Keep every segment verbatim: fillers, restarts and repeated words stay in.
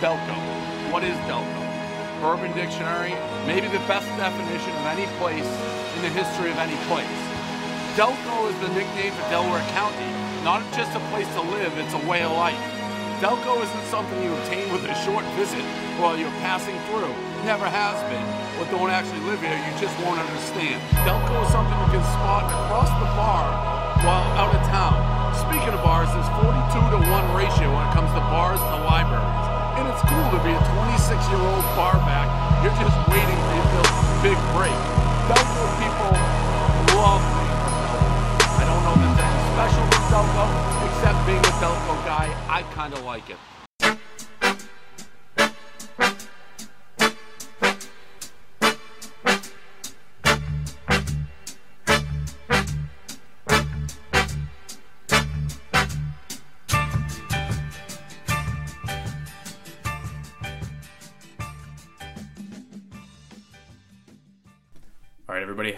Delco. What is Delco? Urban Dictionary, maybe the best definition of any place in the history of any place. Delco is the nickname for Delaware County. Not just a place to live, it's a way of life. Delco isn't something you obtain with a short visit while you're passing through. Never has been. But don't actually live here, you just won't understand. Delco is something you can spot across the bar while out of town. Speaking of bars, there's forty-two to one ratio when it comes to bars to libraries. And it's cool to be a twenty-six-year-old bar back. You're just waiting for your big break. Delco people love being from Delco. I don't know that that's special with Delco, except being a Delco guy, I kind of like it.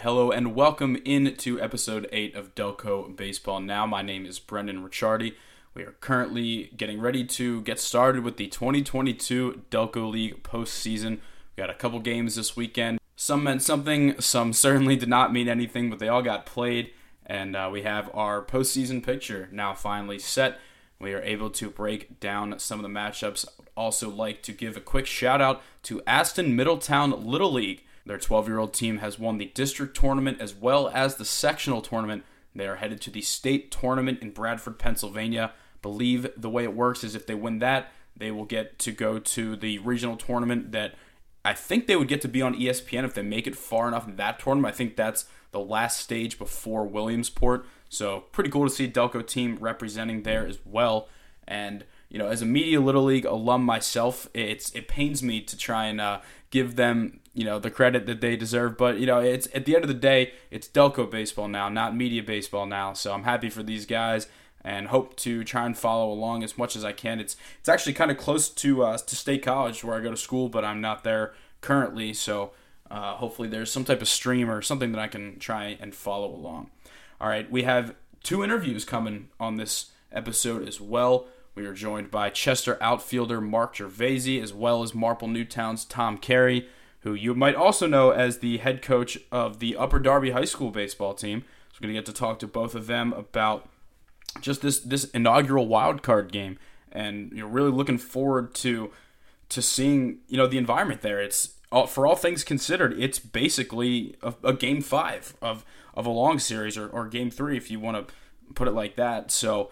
Hello and welcome into episode eight of Delco Baseball Now. My name is Brendan Ricciardi. We are currently getting ready to get started with the twenty twenty-two Delco League postseason. We got a couple games this weekend. Some meant something, some certainly did not mean anything, but they all got played. And uh, we have our postseason picture now finally set. We are able to break down some of the matchups. I would also like to give a quick shout out to Aston Middletown Little League. Their twelve-year-old team has won the district tournament as well as the sectional tournament. They are headed to the state tournament in Bradford, Pennsylvania. I believe the way it works is if they win that, they will get to go to the regional tournament that I think they would get to be on E S P N if they make it far enough in that tournament. I think that's the last stage before Williamsport. So pretty cool to see Delco team representing there as well. And you know, as a Media Little League alum myself, it's it pains me to try and uh, give them, you know, the credit that they deserve. But, you know, it's at the end of the day, it's Delco Baseball Now, not Media Baseball Now. So I'm happy for these guys and hope to try and follow along as much as I can. It's it's actually kind of close to uh, to State College where I go to school, but I'm not there currently. So uh, hopefully there's some type of stream or something that I can try and follow along. All right, we have two interviews coming on this episode as well. We are joined by Chester outfielder Mark Gervasi as well as Marple Newtown's Tom Carey, who you might also know as the head coach of the Upper Darby High School baseball team. So we're going to get to talk to both of them about just this this inaugural wild card game, and you're really looking forward to to seeing, you know, the environment there. It's for all things considered, it's basically a, a game five of of a long series, or, or game three if you want to put it like that. So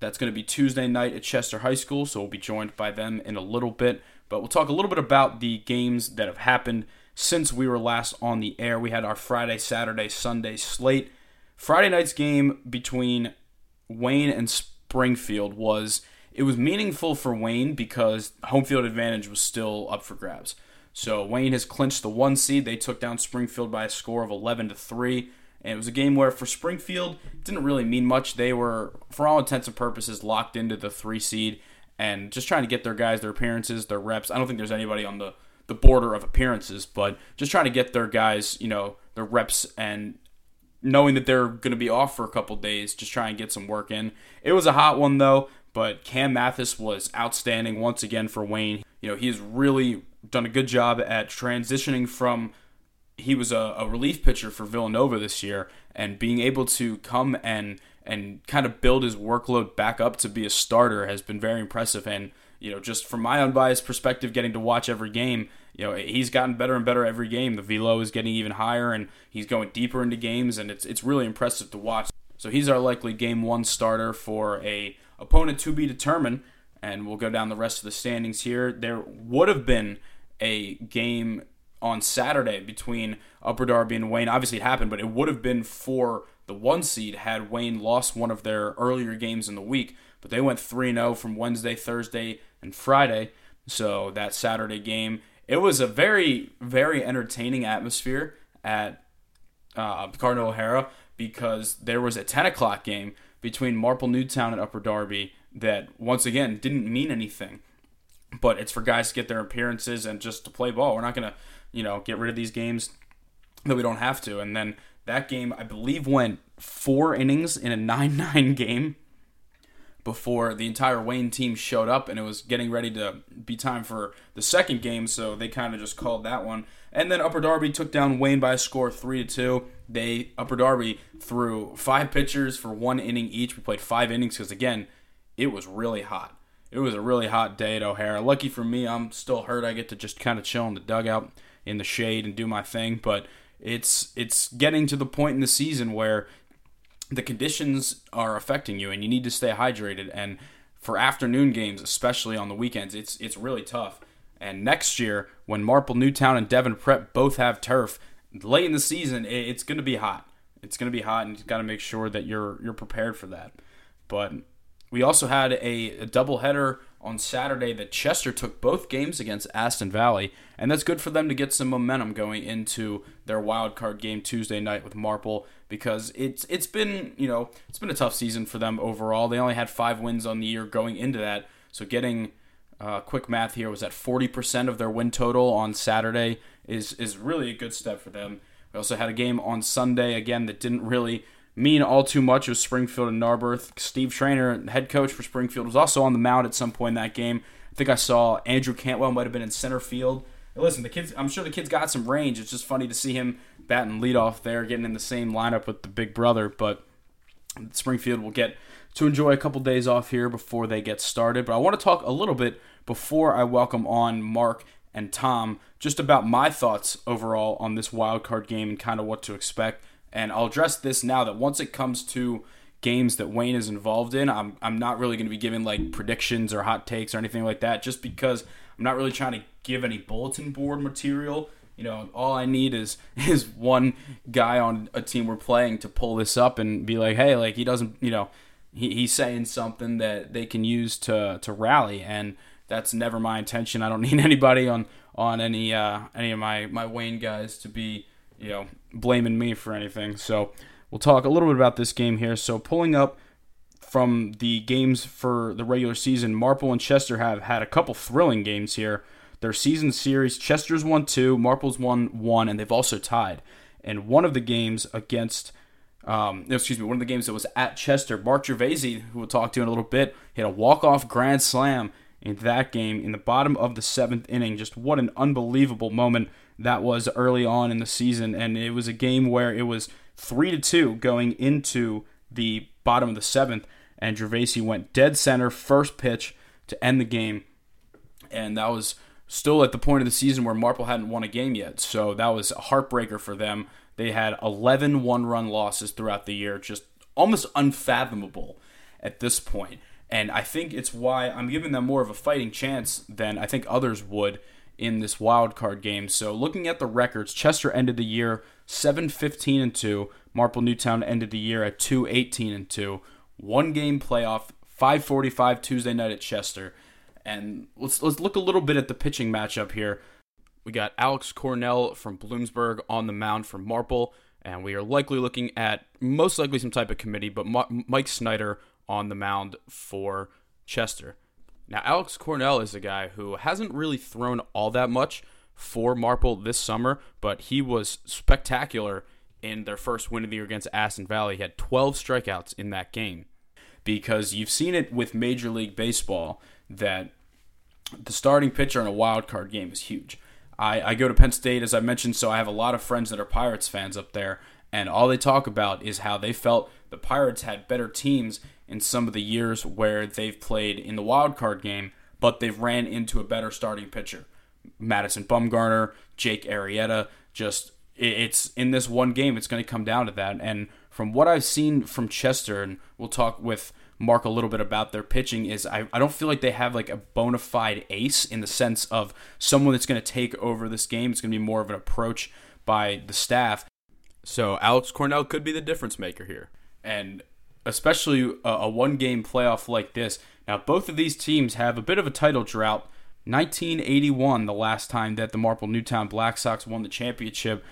that's going to be Tuesday night at Chester High School, so we'll be joined by them in a little bit. But we'll talk a little bit about the games that have happened since we were last on the air. We had our Friday, Saturday, Sunday slate. Friday night's game between Wayne and Springfield was, it was meaningful for Wayne because home field advantage was still up for grabs. So Wayne has clinched the one seed. They took down Springfield by a score of eleven to three. And it was a game where, for Springfield, it didn't really mean much. They were, for all intents and purposes, locked into the three seed and just trying to get their guys, their appearances, their reps. I don't think there's anybody on the, the border of appearances, but just trying to get their guys, you know, their reps, and knowing that they're going to be off for a couple days, just try and get some work in. It was a hot one, though, but Cam Mathis was outstanding once again for Wayne. You know, he has really done a good job at transitioning from... He was a, a relief pitcher for Villanova this year, and being able to come and and kind of build his workload back up to be a starter has been very impressive. And, you know, just from my unbiased perspective, getting to watch every game, you know, he's gotten better and better every game. The velo is getting even higher, and he's going deeper into games, and it's it's really impressive to watch. So he's our likely game one starter for a opponent to be determined, and we'll go down the rest of the standings here. There would have been a game on Saturday between Upper Darby and Wayne. Obviously it happened, but it would have been for the one seed had Wayne lost one of their earlier games in the week. But they went three and oh from Wednesday, Thursday, and Friday. So that Saturday game, it was a very, very entertaining atmosphere at uh, Cardinal O'Hara, because there was a ten o'clock game between Marple Newtown and Upper Darby that, once again, didn't mean anything. But it's for guys to get their appearances and just to play ball. We're not going to, you know, get rid of these games that we don't have to. And then that game, I believe, went four innings in a nine nine game. before the entire Wayne team showed up, and it was getting ready to be time for the second game, so they kind of just called that one. And then Upper Darby took down Wayne by a score of three to two. They, Upper Darby, threw five pitchers for one inning each. We played five innings because, again, it was really hot. It was a really hot day at O'Hara. Lucky for me, I'm still hurt. I get to just kind of chill in the dugout in the shade and do my thing, but it's it's getting to the point in the season where the conditions are affecting you, and you need to stay hydrated. And for afternoon games, especially on the weekends, it's it's really tough. And next year, when Marple Newtown and Devon Prep both have turf, late in the season, it's going to be hot. It's going to be hot, and you've got to make sure that you're you're prepared for that. But we also had a, a doubleheader on Saturday that Chester took both games against Aston Valley, and that's good for them to get some momentum going into their wild card game Tuesday night with Marple, because it's it's been, you know, it's been a tough season for them overall. They only had five wins on the year going into that, so getting uh, quick math here was at forty percent of their win total on Saturday is is really a good step for them. We also had a game on Sunday again that didn't really mean all too much. It was Springfield and Narberth. Steve Traynor, head coach for Springfield, was also on the mound at some point in that game. I think I saw Andrew Cantwell might have been in center field. And listen, the kids, I'm sure the kid's got some range. It's just funny to see him batting leadoff there, getting in the same lineup with the big brother. But Springfield will get to enjoy a couple days off here before they get started. But I want to talk a little bit before I welcome on Mark and Tom just about my thoughts overall on this wildcard game and kind of what to expect. And I'll address this now that once it comes to games that Wayne is involved in, I'm I'm not really going to be giving like predictions or hot takes or anything like that, just because I'm not really trying to give any bulletin board material. You know, all I need is is one guy on a team we're playing to pull this up and be like, hey, like he doesn't, you know, he, he's saying something that they can use to to rally, and that's never my intention. I don't need anybody on on any uh, any of my my Wayne guys to be, you know, blaming me for anything. So we'll talk a little bit about this game here. So pulling up from the games for the regular season, Marple and Chester have had a couple thrilling games here. Their season series, Chester's won two, Marple's won one, and they've also tied. And one of the games against, um, excuse me, one of the games that was at Chester, Mark Gervasi, who we'll talk to in a little bit, hit a walk-off grand slam in that game in the bottom of the seventh inning. Just what an unbelievable moment that was early on in the season, and it was a game where it was three to two going into the bottom of the seventh, and Gervasi went dead center, first pitch to end the game, and that was still at the point of the season where Marple hadn't won a game yet, so that was a heartbreaker for them. They had eleven one-run losses throughout the year, just almost unfathomable at this point, and I think it's why I'm giving them more of a fighting chance than I think others would in this wild card game. So looking at the records, Chester ended the year seven fifteen and two. Marple Newtown ended the year at two eighteen and two. One game playoff, five forty-five Tuesday night at Chester. And let's let's look a little bit at the pitching matchup here. We got Alex Cornell from Bloomsburg on the mound for Marple, and we are likely looking at most likely some type of committee, but M- Mike Snyder on the mound for Chester. Now, Alex Cornell is a guy who hasn't really thrown all that much for Marple this summer, but he was spectacular in their first win of the year against Aston Valley. He had twelve strikeouts in that game, because you've seen it with Major League Baseball that the starting pitcher in a wild card game is huge. I, I go to Penn State, as I mentioned, so I have a lot of friends that are Pirates fans up there, and all they talk about is how they felt the Pirates had better teams in some of the years where they've played in the wild card game, but they've ran into a better starting pitcher. Madison Bumgarner, Jake Arrieta, just it's in this one game, it's going to come down to that. And from what I've seen from Chester, and we'll talk with Mark a little bit about their pitching, is I, I don't feel like they have like a bona fide ace in the sense of someone that's going to take over this game. It's going to be more of an approach by the staff. So Alex Cornell could be the difference maker here. And especially a one-game playoff like this. Now, both of these teams have a bit of a title drought. nineteen eighty-one, the last time that the Marple Newtown Black Sox won the championship.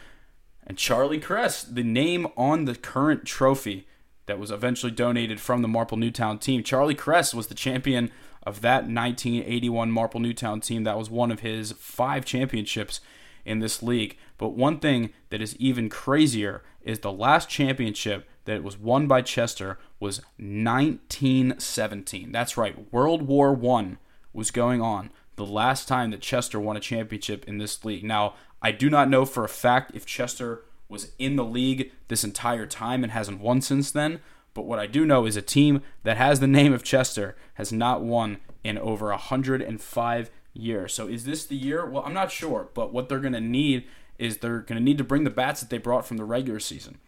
And Charlie Kress, the name on the current trophy that was eventually donated from the Marple Newtown team. Charlie Kress was the champion of that nineteen eighty-one Marple Newtown team. That was one of his five championships in this league. But one thing that is even crazier is the last championship that was won by Chester was nineteen seventeen. That's right. World War One was going on the last time that Chester won a championship in this league. Now, I do not know for a fact if Chester was in the league this entire time and hasn't won since then, but what I do know is a team that has the name of Chester has not won in over one hundred five years. So is this the year? Well, I'm not sure, but what they're going to need is they're going to need to bring the bats that they brought from the regular season,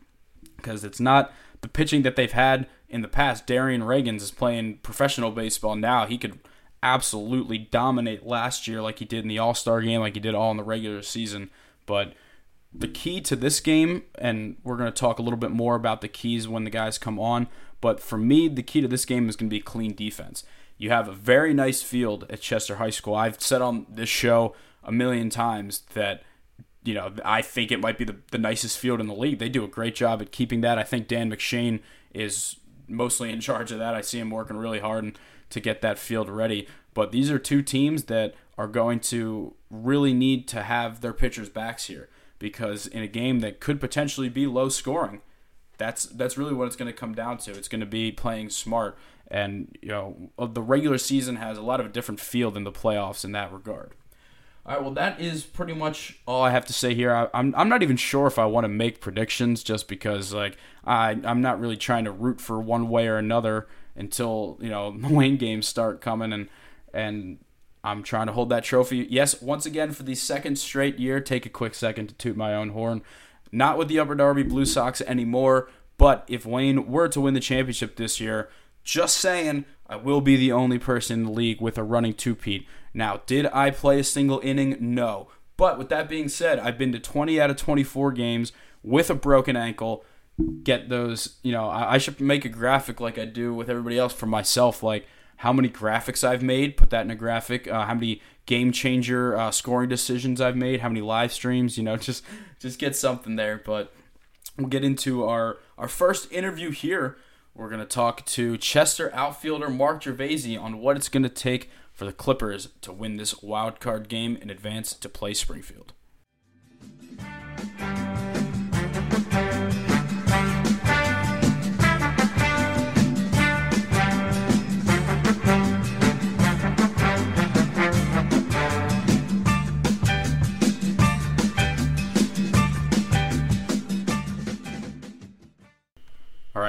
because it's not the pitching that they've had in the past. Darian Reagans is playing professional baseball now. He could absolutely dominate last year like he did in the All-Star game, like he did all in the regular season. But the key to this game, and we're going to talk a little bit more about the keys when the guys come on, but for me, the key to this game is going to be clean defense. You have a very nice field at Chester High School. I've said on this show a million times that, you know, I think it might be the, the nicest field in the league. They do a great job at keeping that. I think Dan McShane is mostly in charge of that. I see him working really hard to get that field ready. But these are two teams that are going to really need to have their pitchers' backs here, because in a game that could potentially be low scoring, that's that's really what it's going to come down to. It's going to be playing smart, and you know the regular season has a lot of a different feel than the playoffs in that regard. All right, well that is pretty much all I have to say here. I, I'm I'm not even sure if I want to make predictions, just because like I I'm not really trying to root for one way or another until you know the Wayne games start coming, and and. I'm trying to hold that trophy. Yes, once again, for the second straight year, take a quick second to toot my own horn. Not with the Upper Darby Blue Sox anymore, but if Wayne were to win the championship this year, just saying, I will be the only person in the league with a running two-peat. Now, did I play a single inning? No. But with that being said, I've been to twenty out of twenty-four games with a broken ankle. Get those, you know, I should make a graphic like I do with everybody else for myself, like, how many graphics I've made, put that in a graphic, uh, how many game-changer uh, scoring decisions I've made, how many live streams, you know, just just get something there. But we'll get into our, our first interview here. We're going to talk to Chester outfielder Mark Gervasi on what it's going to take for the Clippers to win this wild card game and advance to play Springfield.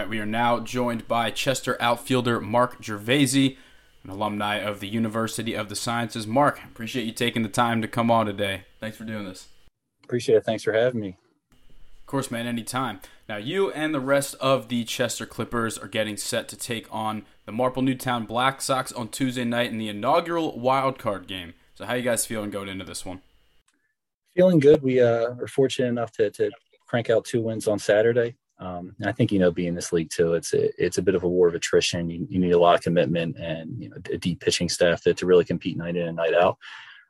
We are now joined by Chester outfielder Mark Gervasi, an alumni of the University of the Sciences. Mark, appreciate you taking the time to come on today. Thanks for doing this. Appreciate it. Thanks for having me. Of course, man, anytime. Now, you and the rest of the Chester Clippers are getting set to take on the Marple Newtown Black Sox on Tuesday night in the inaugural wild card game. So how you guys feeling going into this one? Feeling good. We uh, are fortunate enough to, to crank out two wins on Saturday. Um, and I think, you know, being in this league too, it's a, it's a bit of a war of attrition. You, you need a lot of commitment and, you know, a deep pitching staff to, to really compete night in and night out.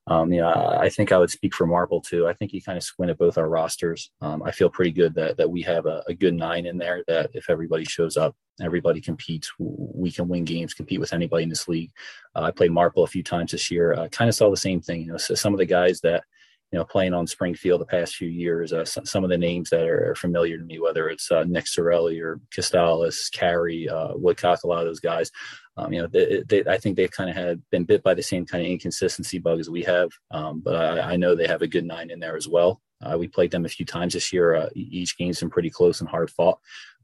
Um, you know, I, I think I would speak for Marple too. I think you kind of squint at both our rosters. Um, I feel pretty good that, that we have a, a good nine in there, that if everybody shows up, everybody competes, we can win games, compete with anybody in this league. Uh, I played Marple a few times this year. I kind of saw the same thing. You know, so some of the guys that, you know, playing on Springfield the past few years, uh, some, some of the names that are, are familiar to me, whether it's uh, Nick Sorelli or Costales, Carey, uh, Woodcock, a lot of those guys, um, you know, they, they, I think they've kind of had been bit by the same kind of inconsistency bug as we have. Um, but I, I know they have a good nine in there as well. Uh, we played them a few times this year. Uh, each game's been pretty close and hard fought.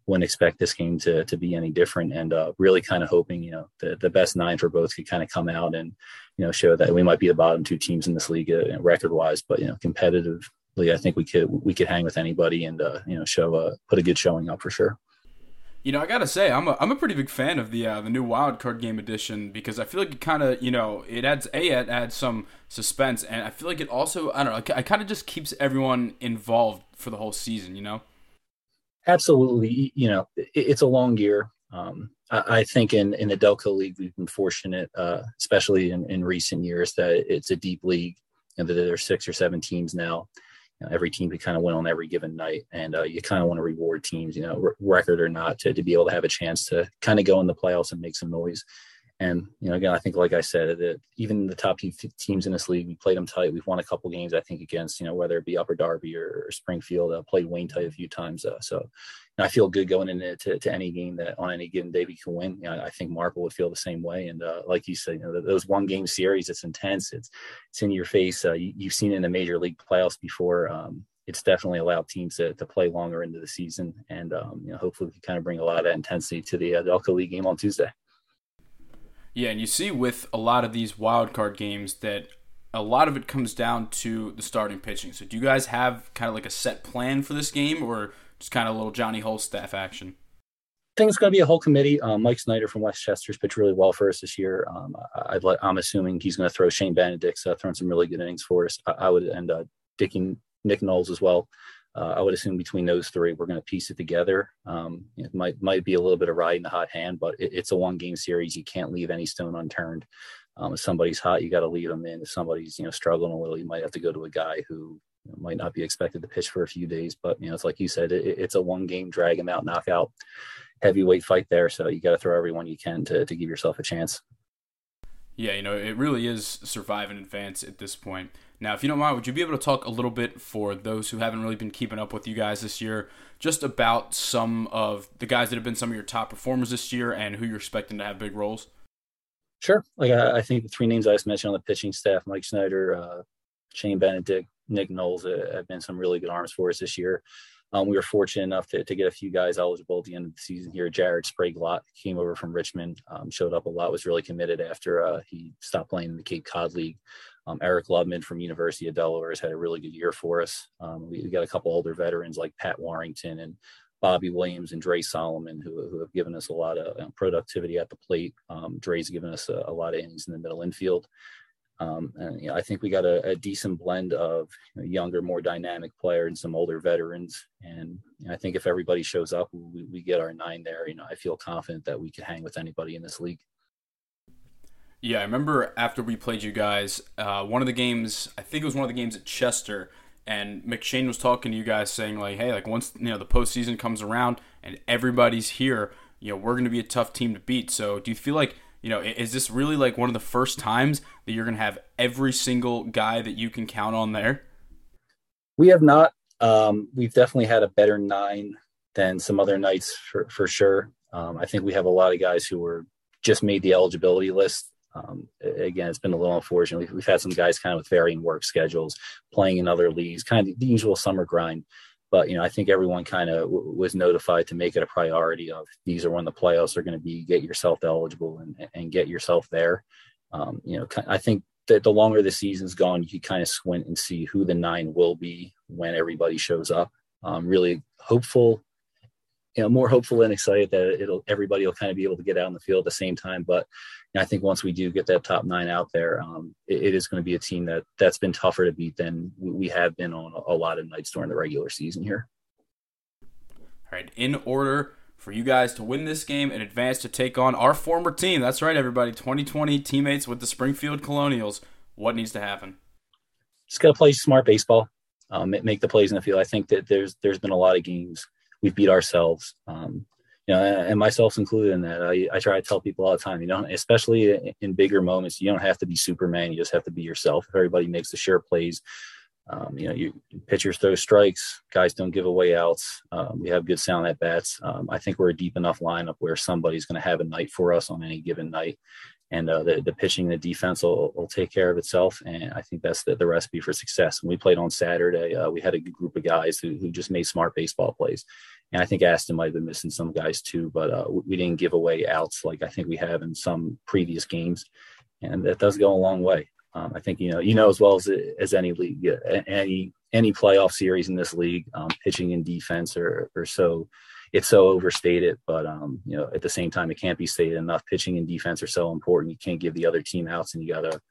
Wouldn't expect this game to to be any different, and uh, really kind of hoping, you know, the, the best nine for both could kind of come out and, you know, show that we might be the bottom two teams in this league uh, record wise, but, you know, competitively, I think we could, we could hang with anybody and, uh, you know, show, uh, put a good showing up for sure. You know, I got to say, I'm a, I'm a pretty big fan of the, uh, the new wild card game edition, because I feel like it kind of, you know, it adds a, it adds some suspense, and I feel like it also, I don't know, it kind of just keeps everyone involved for the whole season, you know? Absolutely. You know, it, it's a long year. Um, I, I think in, in the Delco League, we've been fortunate, uh, especially in, in recent years, that it's a deep league and that there are six or seven teams now. You know, every team could kind of win on every given night, and uh, you kind of want to reward teams, you know, r- record or not, to, to be able to have a chance to kind of go in the playoffs and make some noise. And, you know, again, I think, like I said, that even the top teams in this league, we played them tight. We've won a couple games, I think, against, you know, whether it be Upper Darby or Springfield, uh, played Wayne tight a few times. Uh, so I feel good going into to, to any game that on any given day we can win. You know, I think Marple would feel the same way. And uh, like you said, you know, those one game series, it's intense. It's it's in your face. Uh, you, you've seen it in the major league playoffs before. Um, it's definitely allowed teams to, to play longer into the season. And um, you know, hopefully we can kind of bring a lot of that intensity to the uh, Delco League game on Tuesday. Yeah, and you see with a lot of these wild card games that a lot of it comes down to the starting pitching. So do you guys have kind of like a set plan for this game, or just kind of a little Johnny Holstaff action? I think it's going to be a whole committee. Um, Mike Snyder from Westchester's pitched really well for us this year. Um, I, I'd let, I'm assuming he's going to throw Shane Benedict, so throwing some really good innings for us. I, I would end up dicking Nick Knowles as well. Uh, I would assume between those three, we're going to piece it together. Um, it might might be a little bit of riding the hot hand, but it, it's a one-game series. You can't leave any stone unturned. Um, if somebody's hot, you got to leave them in. If somebody's you know struggling a little, you might have to go to a guy who you know, might not be expected to pitch for a few days. But you know, it's like you said, it, it's a one-game drag them out, knockout, heavyweight fight there. So you got to throw everyone you can to to give yourself a chance. Yeah, you know, it really is survive and advance at this point. Now, if you don't mind, would you be able to talk a little bit for those who haven't really been keeping up with you guys this year, just about some of the guys that have been some of your top performers this year and who you're expecting to have big roles? Sure. Like I, I think the three names I just mentioned on the pitching staff, Mike Snyder, uh, Shane Benedict, Nick Knowles, uh, have been some really good arms for us this year. Um, we were fortunate enough to, to get a few guys eligible at the end of the season here. Jared Sprague Lott came over from Richmond, um, showed up a lot, was really committed after uh, he stopped playing in the Cape Cod League. Um, Eric Lubman from University of Delaware has had a really good year for us. Um, we, we got a couple older veterans like Pat Warrington and Bobby Williams and Dre Solomon who, who have given us a lot of um, productivity at the plate. Um, Dre's given us a, a lot of innings in the middle infield. Um, and you know, I think we got a, a decent blend of you know, younger, more dynamic players and some older veterans. And you know, I think if everybody shows up, we, we get our nine there. You know, I feel confident that we can hang with anybody in this league. Yeah, I remember after we played you guys, uh, one of the games, I think it was one of the games at Chester, and McShane was talking to you guys saying like, hey, like once you know the postseason comes around and everybody's here, you know, we're going to be a tough team to beat. So do you feel like, you know, is this really like one of the first times that you're going to have every single guy that you can count on there? We have not. Um, we've definitely had a better nine than some other nights for, for sure. Um, I think we have a lot of guys who were just made the eligibility list. Um, again, it's been a little unfortunate. We've, we've had some guys kind of with varying work schedules, playing in other leagues, kind of the usual summer grind. But, you know, I think everyone kind of w- was notified to make it a priority of these are when the playoffs are going to be, get yourself eligible and, and get yourself there. Um, you know, I think that the longer the season's gone, you kind of squint and see who the nine will be when everybody shows up. Um, really hopeful, you know, more hopeful and excited that it'll, everybody will kind of be able to get out on the field at the same time. But you know, I think once we do get that top nine out there, um, it, it is going to be a team that that's been tougher to beat than we have been on a lot of nights during the regular season here. All right. In order for you guys to win this game and advance to take on our former team. That's right, everybody. twenty twenty teammates with the Springfield Colonials. What needs to happen? Just got to play smart baseball. Um, make the plays in the field. I think that there's, there's been a lot of games we've beat ourselves, um, you know, and myself included in that. I, I try to tell people all the time, you don't, especially in bigger moments, you don't have to be Superman. You just have to be yourself. If everybody makes the sure plays, um, you know, you, pitchers throw strikes, guys don't give away outs. Um, we have good sound at bats. Um, I think we're a deep enough lineup where somebody's going to have a night for us on any given night. And uh, the, the pitching, the defense will, will take care of itself. And I think that's the, the recipe for success. When we played on Saturday, uh, we had a good group of guys who, who just made smart baseball plays. And I think Aston might have been missing some guys too, but uh, we didn't give away outs like I think we have in some previous games. And that does go a long way. Um, I think, you know, you know, as well as, as any league, any, any playoff series in this league, um, pitching and defense are, are so it's so overstated, but um, you know, at the same time, it can't be stated enough. Pitching and defense are so important. You can't give the other team outs and you got to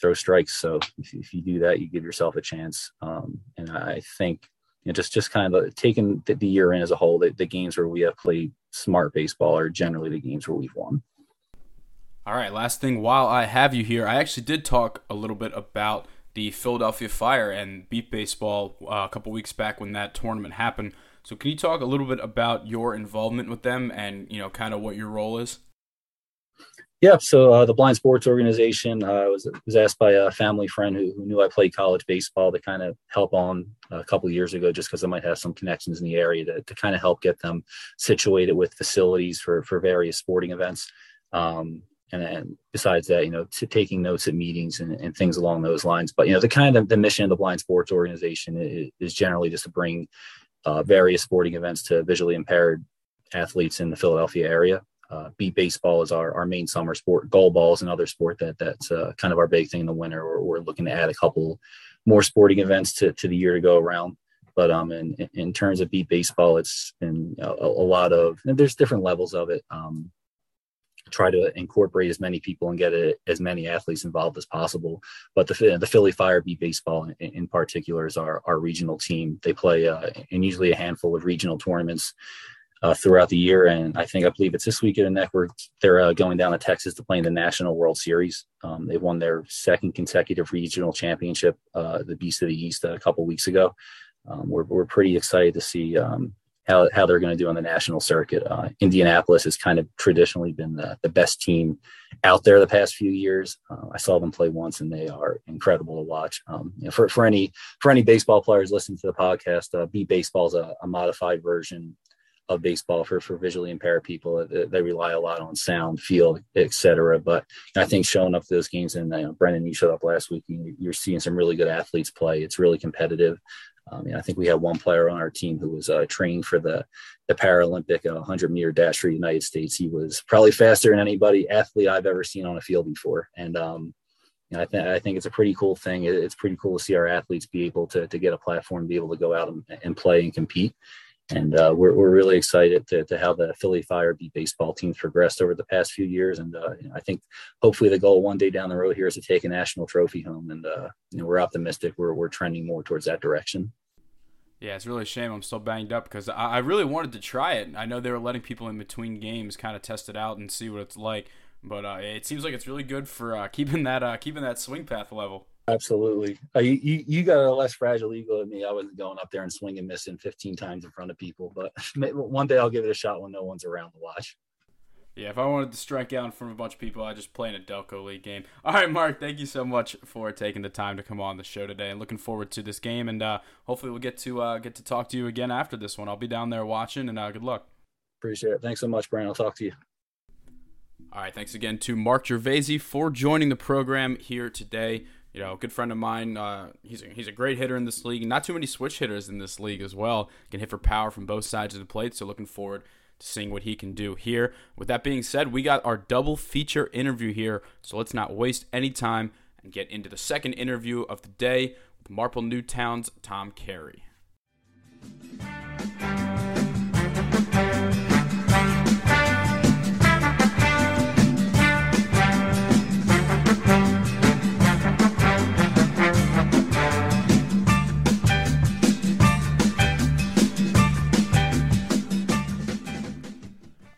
throw strikes. So if, if you do that, you give yourself a chance. Um, and I think, you know, just, just kind of taking the, the year in as a whole, the, the games where we have played smart baseball are generally the games where we've won. All right, last thing, while I have you here, I actually did talk a little bit about the Philadelphia Fire and Beat Baseball uh, a couple weeks back when that tournament happened. So can you talk a little bit about your involvement with them and, you know, kind of what your role is? Yeah, so uh, the Blind Sports Organization uh, was was asked by a family friend who, who knew I played college baseball to kind of help on a couple of years ago, just because I might have some connections in the area to, to kind of help get them situated with facilities for, for various sporting events. Um, and, and besides that, you know, to taking notes at meetings and, and things along those lines. But, you know, the kind of the mission of the Blind Sports Organization is, is generally just to bring uh, various sporting events to visually impaired athletes in the Philadelphia area. Uh, beat baseball is our, our main summer sport. Goalball is another sport that that's uh, kind of our big thing in the winter. We're, we're looking to add a couple more sporting events to, to the year to go around. But um, in, in terms of beat baseball, it's been a, a lot of, and there's different levels of it. Um, try to incorporate as many people and get a, as many athletes involved as possible. But the the Philly Fire B baseball in, in particular is our, our regional team. They play uh, in usually a handful of regional tournaments Uh, throughout the year, and I think I believe it's this weekend. And we're they're uh, going down to Texas to play in the National World Series. Um, they won their second consecutive regional championship, uh, the Beast of the East, uh, a couple weeks ago. Um, we're we're pretty excited to see um, how how they're going to do on the national circuit. Uh, Indianapolis has kind of traditionally been the, the best team out there the past few years. Uh, I saw them play once, and they are incredible to watch. Um, you know, for for any for any baseball players listening to the podcast, uh, Beat Baseball is a, a modified version of baseball for, for visually impaired people. They rely a lot on sound, feel, et cetera. But I think showing up to those games, and you know, Brendan, you showed up last week, and you're seeing some really good athletes play. It's really competitive. Um, and I think we had one player on our team who was uh, training for the, the Paralympic one hundred meter dash for the United States. He was probably faster than anybody athlete I've ever seen on a field before. And, um, You know, I, th- I think it's a pretty cool thing. It, it's pretty cool to see our athletes be able to, to get a platform, be able to go out and, and play and compete. And uh, we're we're really excited to, to how the Philly Fire B baseball team's progressed over the past few years, and uh, you know, I think hopefully the goal one day down the road here is to take a national trophy home. And uh, you know, we're optimistic. We're we're trending more towards that direction. Yeah, it's really a shame I'm still banged up, because I, I really wanted to try it. I know they were letting people in between games kind of test it out and see what it's like, but uh, it seems like it's really good for uh, keeping that uh, keeping that swing path level. Absolutely. Uh, you, you you got a less fragile ego than me. I wasn't going up there and swinging, missing fifteen times in front of people. But one day I'll give it a shot when no one's around to watch. Yeah, if I wanted to strike out in front of a bunch of people, I'd just play in a Delco League game. All right, Mark, thank you so much for taking the time to come on the show today, and looking forward to this game. And uh, hopefully we'll get to uh, get to talk to you again after this one. I'll be down there watching, and uh, good luck. Appreciate it. Thanks so much, Brian. I'll talk to you. All right, thanks again to Mark Gervasi for joining the program here today. You know, a good friend of mine, uh, he's, a, he's a great hitter in this league. Not too many switch hitters in this league as well. Can hit for power from both sides of the plate, so looking forward to seeing what he can do here. With that being said, we got our double feature interview here, so let's not waste any time and get into the second interview of the day with Marple Newtown's Tom Carey.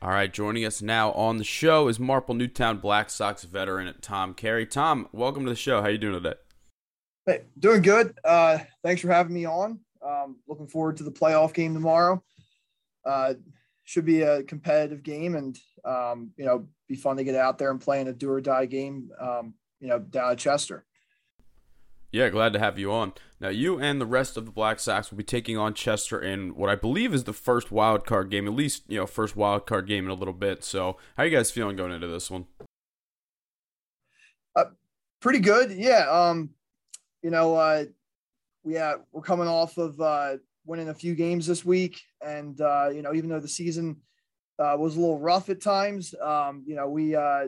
All right, joining us now on the show is Marple Newtown Black Sox veteran Tom Carey. Tom, welcome to the show. How are you doing today? Hey, doing good. Uh, thanks for having me on. Um, looking forward to the playoff game tomorrow. Uh, should be a competitive game, and um, you know, be fun to get out there and play in a do or die game. Um, you know, down at Chester. Yeah, glad to have you on. Now, you and the rest of the Black Sox will be taking on Chester in what I believe is the first wild card game, at least, you know, first wild card game in a little bit. So, how are you guys feeling going into this one? Uh, pretty good, yeah. Um, you know, uh, we have, we're coming off of uh, winning a few games this week, and uh, you know, even though the season uh, was a little rough at times, um, you know, we uh,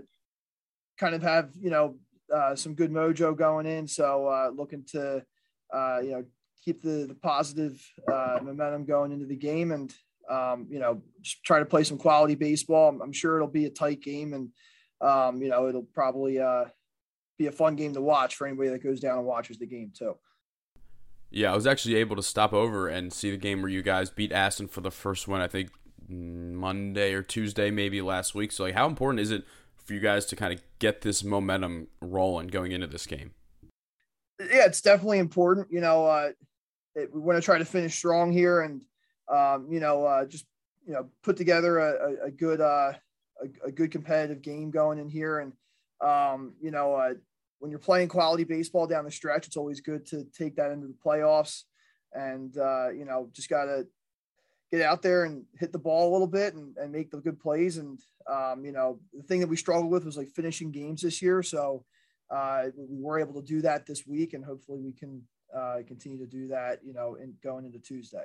kind of have, you know. Uh, some good mojo going in, so uh, looking to uh, you know, keep the, the positive uh, momentum going into the game, and um, you know, just try to play some quality baseball. I'm, I'm sure it'll be a tight game, and um, you know, it'll probably uh, be a fun game to watch for anybody that goes down and watches the game too. Yeah, I was actually able to stop over and see the game where you guys beat Aston for the first one. I think Monday or Tuesday, maybe last week. So, like, how important is it for you guys to kind of get this momentum rolling going into this game? Yeah, it's definitely important. You know, uh, it, we want to try to finish strong here, and, um, you know, uh, just, you know, put together a, a, a good, uh, a, a good competitive game going in here. And, um, you know, uh, when you're playing quality baseball down the stretch, it's always good to take that into the playoffs. And, uh, you know, just got to get out there and hit the ball a little bit and, and make the good plays. And, um, you know, the thing that we struggled with was like finishing games this year. So uh, we were able to do that this week, and hopefully we can uh, continue to do that, you know, in going into Tuesday.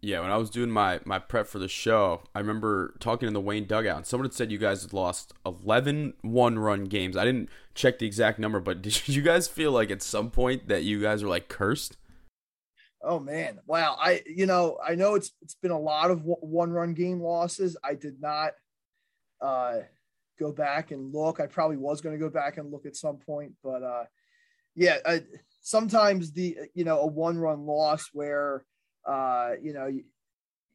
Yeah, when I was doing my, my prep for the show, I remember talking in the Wayne dugout, and someone had said you guys had lost eleven one-run games. I didn't check the exact number, but did you guys feel like at some point that you guys were like cursed? Oh, man. Wow. I, you know, I know it's it's been a lot of one-run game losses. I did not uh, go back and look. I probably was going to go back and look at some point, but uh, yeah, I, sometimes the, you know, a one-run loss where, Uh, you know, you,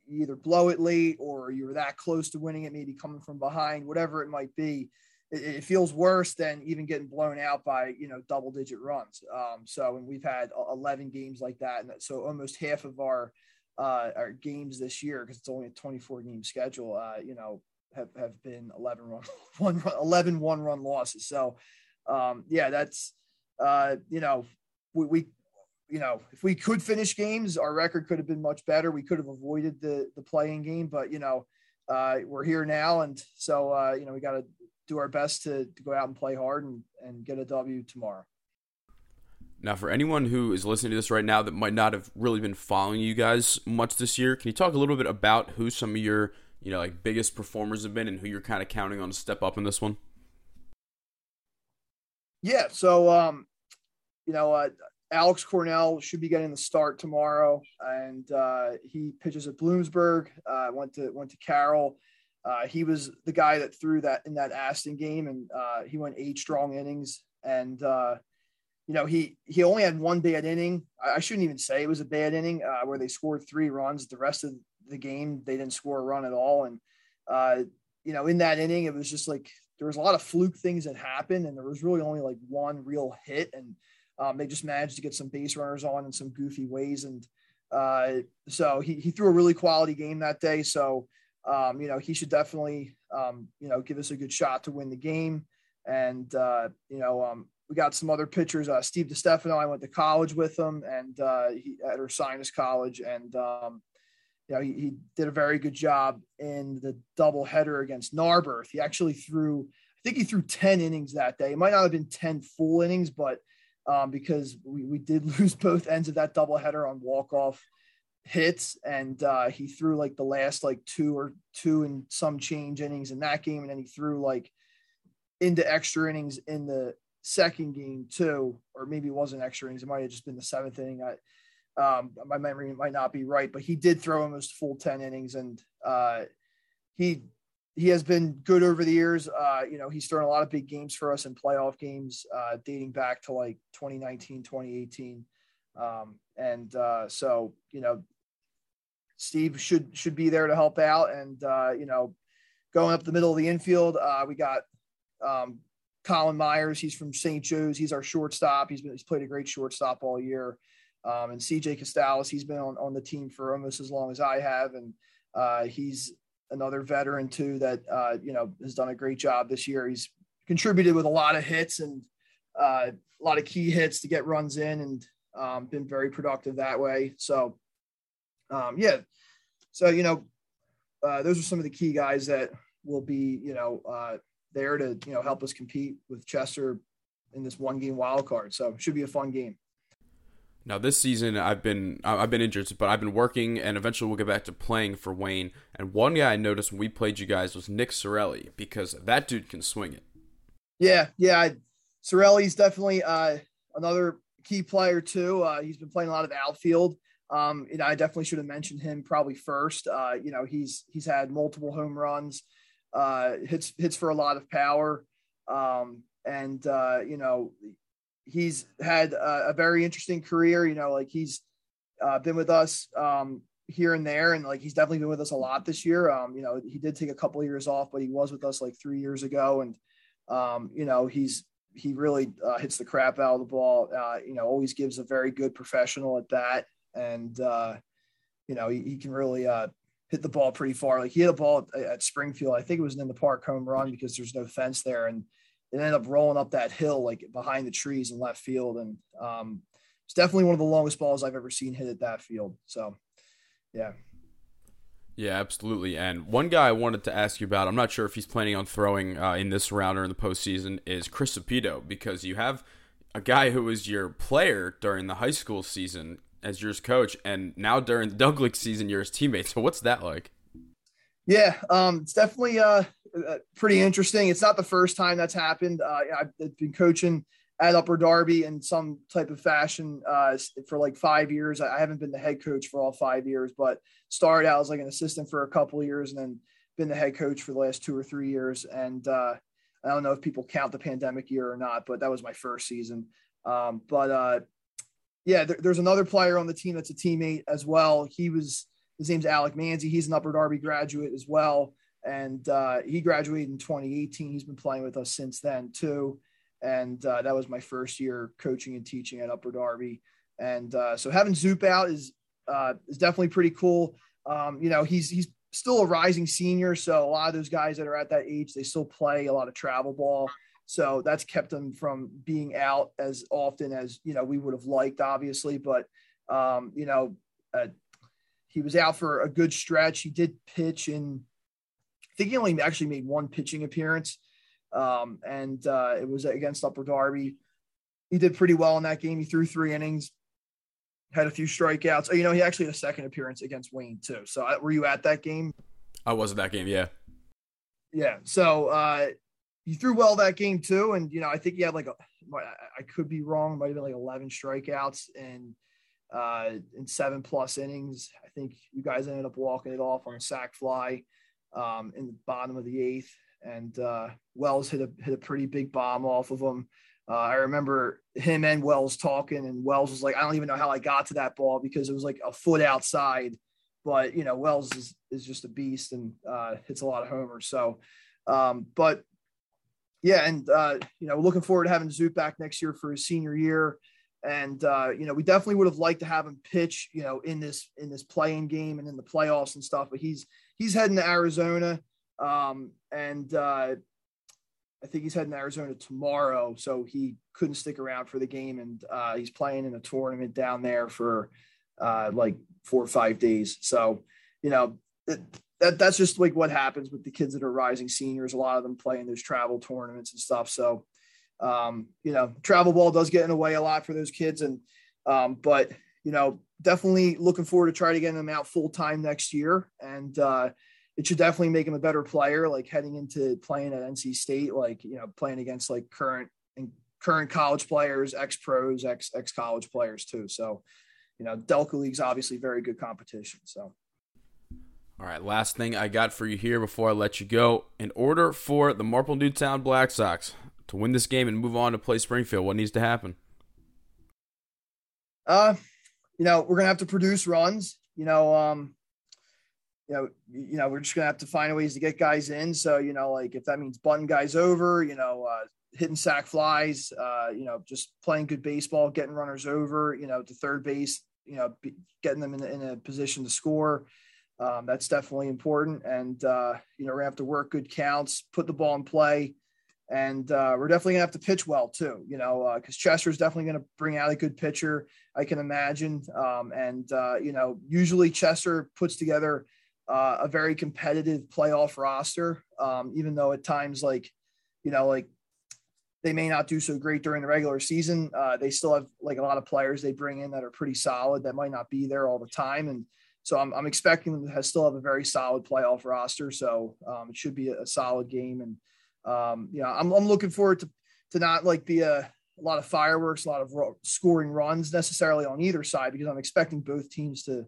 you either blow it late or you were that close to winning it, maybe coming from behind, whatever it might be. It, it feels worse than even getting blown out by, you know, double digit runs. Um, so, and we've had eleven games like that. And so almost half of our, uh, our games this year, cause it's only a twenty-four game schedule, uh, you know, have, have been eleven run, one, eleven one run losses. So, um, yeah, that's, uh, you know, we, we, you know, if we could finish games, our record could have been much better. We could have avoided the the play-in game, but, you know, uh, we're here now. And so, uh, you know, we got to do our best to, to go out and play hard and, and get a W tomorrow. Now, for anyone who is listening to this right now that might not have really been following you guys much this year, can you talk a little bit about who some of your, you know, like biggest performers have been and who you're kind of counting on to step up in this one? Yeah. So, um, you know, uh, Alex Cornell should be getting the start tomorrow, and uh, he pitches at Bloomsburg. Uh, went to went to Carroll. Uh, he was the guy that threw that in that Aston game, and uh, he went eight strong innings. And uh, you know, he he only had one bad inning. I, I shouldn't even say it was a bad inning uh, where they scored three runs. The rest of the game, they didn't score a run at all. And uh, you know, in that inning, it was just like there was a lot of fluke things that happened, and there was really only like one real hit. And Um, they just managed to get some base runners on in some goofy ways. And uh, so he, he threw a really quality game that day. So, um, you know, he should definitely, um, you know, give us a good shot to win the game. And, uh, you know, um, we got some other pitchers. Uh, Steve DiStefano, I went to college with him and uh, he, at Ursinus College. And, um, you know, he, he did a very good job in the doubleheader against Narberth. He actually threw, I think he threw ten innings that day. It might not have been ten full innings, but Um, because we, we did lose both ends of that doubleheader on walk-off hits. And uh, he threw like the last like two or two and some change innings in that game. And then he threw like into extra innings in the second game too, or maybe it wasn't extra innings. It might've just been the seventh inning. I, um, my memory might not be right, but he did throw almost full ten innings. And uh, he, He has been good over the years. Uh, you know, he's thrown a lot of big games for us in playoff games uh, dating back to like twenty nineteen, twenty eighteen. Um, and uh, so, you know, Steve should, should be there to help out. And, uh, you know, going up the middle of the infield, uh, we got um, Colin Myers. He's from Saint Joe's. He's our shortstop. He's been, he's played a great shortstop all year. Um, and C J Costales, he's been on, on the team for almost as long as I have. And uh, he's another veteran too, that, uh, you know, has done a great job this year. He's contributed with a lot of hits and uh, a lot of key hits to get runs in, and um, been very productive that way. So um, yeah. So, you know, uh, those are some of the key guys that will be, you know, uh, there to, you know, help us compete with Chester in this one game wild card. So it should be a fun game. Now, this season, I've been I've been injured, but I've been working, and eventually we'll get back to playing for Wayne. And one guy I noticed when we played you guys was Nick Sorelli, because that dude can swing it. Yeah, yeah. I, Sorelli's definitely uh, another key player, too. Uh, he's been playing a lot of outfield. Um, you know, I definitely should have mentioned him probably first. Uh, you know, he's he's had multiple home runs, uh, hits, hits for a lot of power, um, and, uh, you know, he's had a, a very interesting career, you know, like he's uh, been with us um, here and there. And like, he's definitely been with us a lot this year. Um, you know, he did take a couple of years off, but he was with us like three years ago. And, um, you know, he's, he really uh, hits the crap out of the ball. Uh, you know, always gives a very good professional at that. And, uh, you know, he, he can really uh, hit the ball pretty far. Like he hit a ball at, at Springfield. I think it was an in the park home run because there's no fence there. And it ended up rolling up that hill, like behind the trees in left field. And um, it's definitely one of the longest balls I've ever seen hit at that field. So, yeah. Yeah, absolutely. And one guy I wanted to ask you about, I'm not sure if he's planning on throwing uh, in this round or in the postseason, is Chris Sapido, because you have a guy who was your player during the high school season as your coach, and now during the Delco League season, you're his teammate. So what's that like? Yeah, um, it's definitely uh, pretty interesting. It's not the first time that's happened. Uh, I've been coaching at Upper Darby in some type of fashion uh, for like five years. I haven't been the head coach for all five years, but started out as like an assistant for a couple of years and then been the head coach for the last two or three years. And uh, I don't know if people count the pandemic year or not, but that was my first season. Um, but uh, yeah, there, there's another player on the team that's a teammate as well. He was, his name's Alec Manzi. He's an Upper Darby graduate as well. And uh, he graduated in twenty eighteen. He's been playing with us since then too. And uh, that was my first year coaching and teaching at Upper Darby. And uh, so having Zoop out is uh, is definitely pretty cool. Um, you know, he's he's still a rising senior. So a lot of those guys that are at that age, they still play a lot of travel ball. So that's kept him from being out as often as, you know, we would have liked, obviously. But, um, you know, uh, he was out for a good stretch. He did pitch in, I think he only actually made one pitching appearance. Um, and, uh, it was against Upper Darby. He did pretty well in that game. He threw three innings, had a few strikeouts. Oh, you know, he actually had a second appearance against Wayne too. So uh, were you at that game? I was at that game. Yeah. Yeah. So, uh, he threw well that game too. And, you know, I think he had like, a, I could be wrong. Might've been like eleven strikeouts and, uh, in seven plus innings. I think you guys ended up walking it off on a sack fly, um, in the bottom of the eighth. And uh, Wells hit a hit a pretty big bomb off of him. Uh, I remember him and Wells talking, and Wells was like, I don't even know how I got to that ball because it was like a foot outside. But, you know, Wells is, is just a beast and uh, hits a lot of homers. So, um, but, yeah, and, uh, you know, looking forward to having Zoop back next year for his senior year. And, uh, you know, we definitely would have liked to have him pitch, you know, in this in this play-in game and in the playoffs and stuff. But he's he's heading to Arizona. Um, and, uh, I think he's heading to Arizona tomorrow, so he couldn't stick around for the game. And, uh, he's playing in a tournament down there for, uh, like four or five days. So, you know, it, that that's just like what happens with the kids that are rising seniors. A lot of them play in those travel tournaments and stuff. So, um, you know, travel ball does get in the way a lot for those kids. And, um, but, you know, definitely looking forward to try to get them out full time next year. And, uh, it should definitely make him a better player, like heading into playing at N C State, like, you know, playing against like current and current college players, ex-pros, ex ex-college players too. So, you know, Delco League's obviously very good competition. So. All right. Last thing I got for you here before I let you go, in order for the Marple Newtown Black Sox to win this game and move on to play Springfield, what needs to happen? Uh, you know, we're going to have to produce runs, you know, um, You know, you know, we're just going to have to find ways to get guys in. So, you know, like if that means bunting guys over, you know, uh, hitting sack flies, uh, you know, just playing good baseball, getting runners over, you know, to third base, you know, be, getting them in, in a position to score. Um, that's definitely important. And, uh, you know, we're going to have to work good counts, put the ball in play. And uh, we're definitely going to have to pitch well, too, you know, because uh, Chester's definitely going to bring out a good pitcher, I can imagine. Um, and, uh, you know, usually Chester puts together Uh, a very competitive playoff roster, um, even though at times, like, you know, like they may not do so great during the regular season. Uh, they still have like a lot of players they bring in that are pretty solid that might not be there all the time. And so I'm, I'm expecting them to still have a very solid playoff roster. So um, it should be a, a solid game. And, um, you know, I'm, I'm looking forward to, to not like be a, a lot of fireworks, a lot of ro- scoring runs necessarily on either side, because I'm expecting both teams to,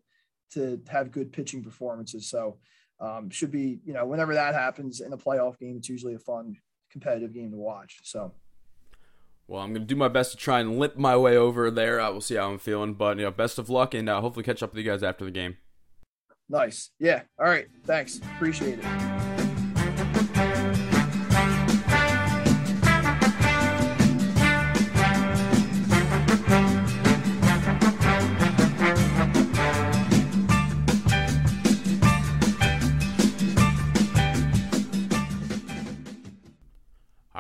to have good pitching performances. So um, should be, you know, whenever that happens in a playoff game, it's usually a fun competitive game to watch. So. Well, I'm going to do my best to try and limp my way over there. Uh, we'll see how I'm feeling, but you know, best of luck and uh, hopefully catch up with you guys after the game. Nice. Yeah. All right. Thanks. Appreciate it.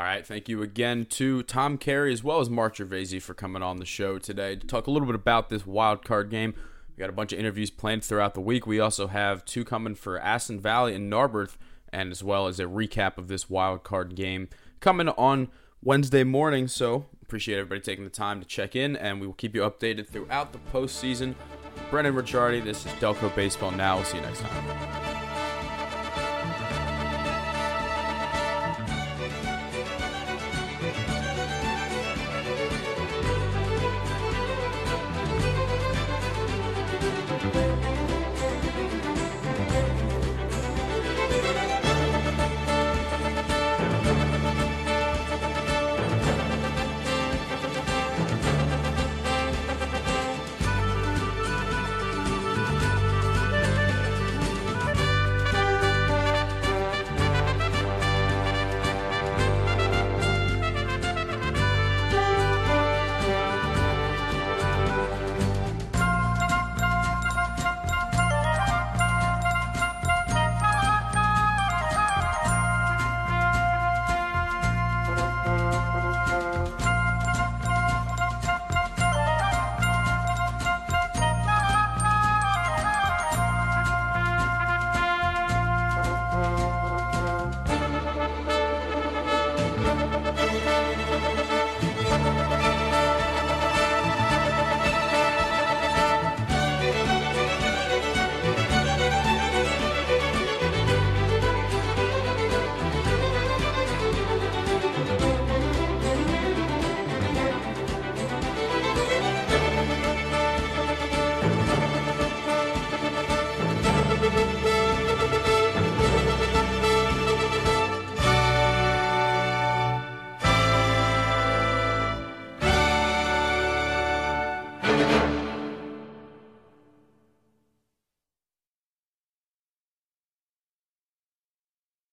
All right. Thank you again to Tom Carey as well as Mark Gervasi for coming on the show today to talk a little bit about this wild card game. We got a bunch of interviews planned throughout the week. We also have two coming for Aston Valley and Narberth, and as well as a recap of this wild card game coming on Wednesday morning. So appreciate everybody taking the time to check in, and we will keep you updated throughout the postseason. Brendan Ricciardi, this is Delco Baseball Now. We'll see you next time.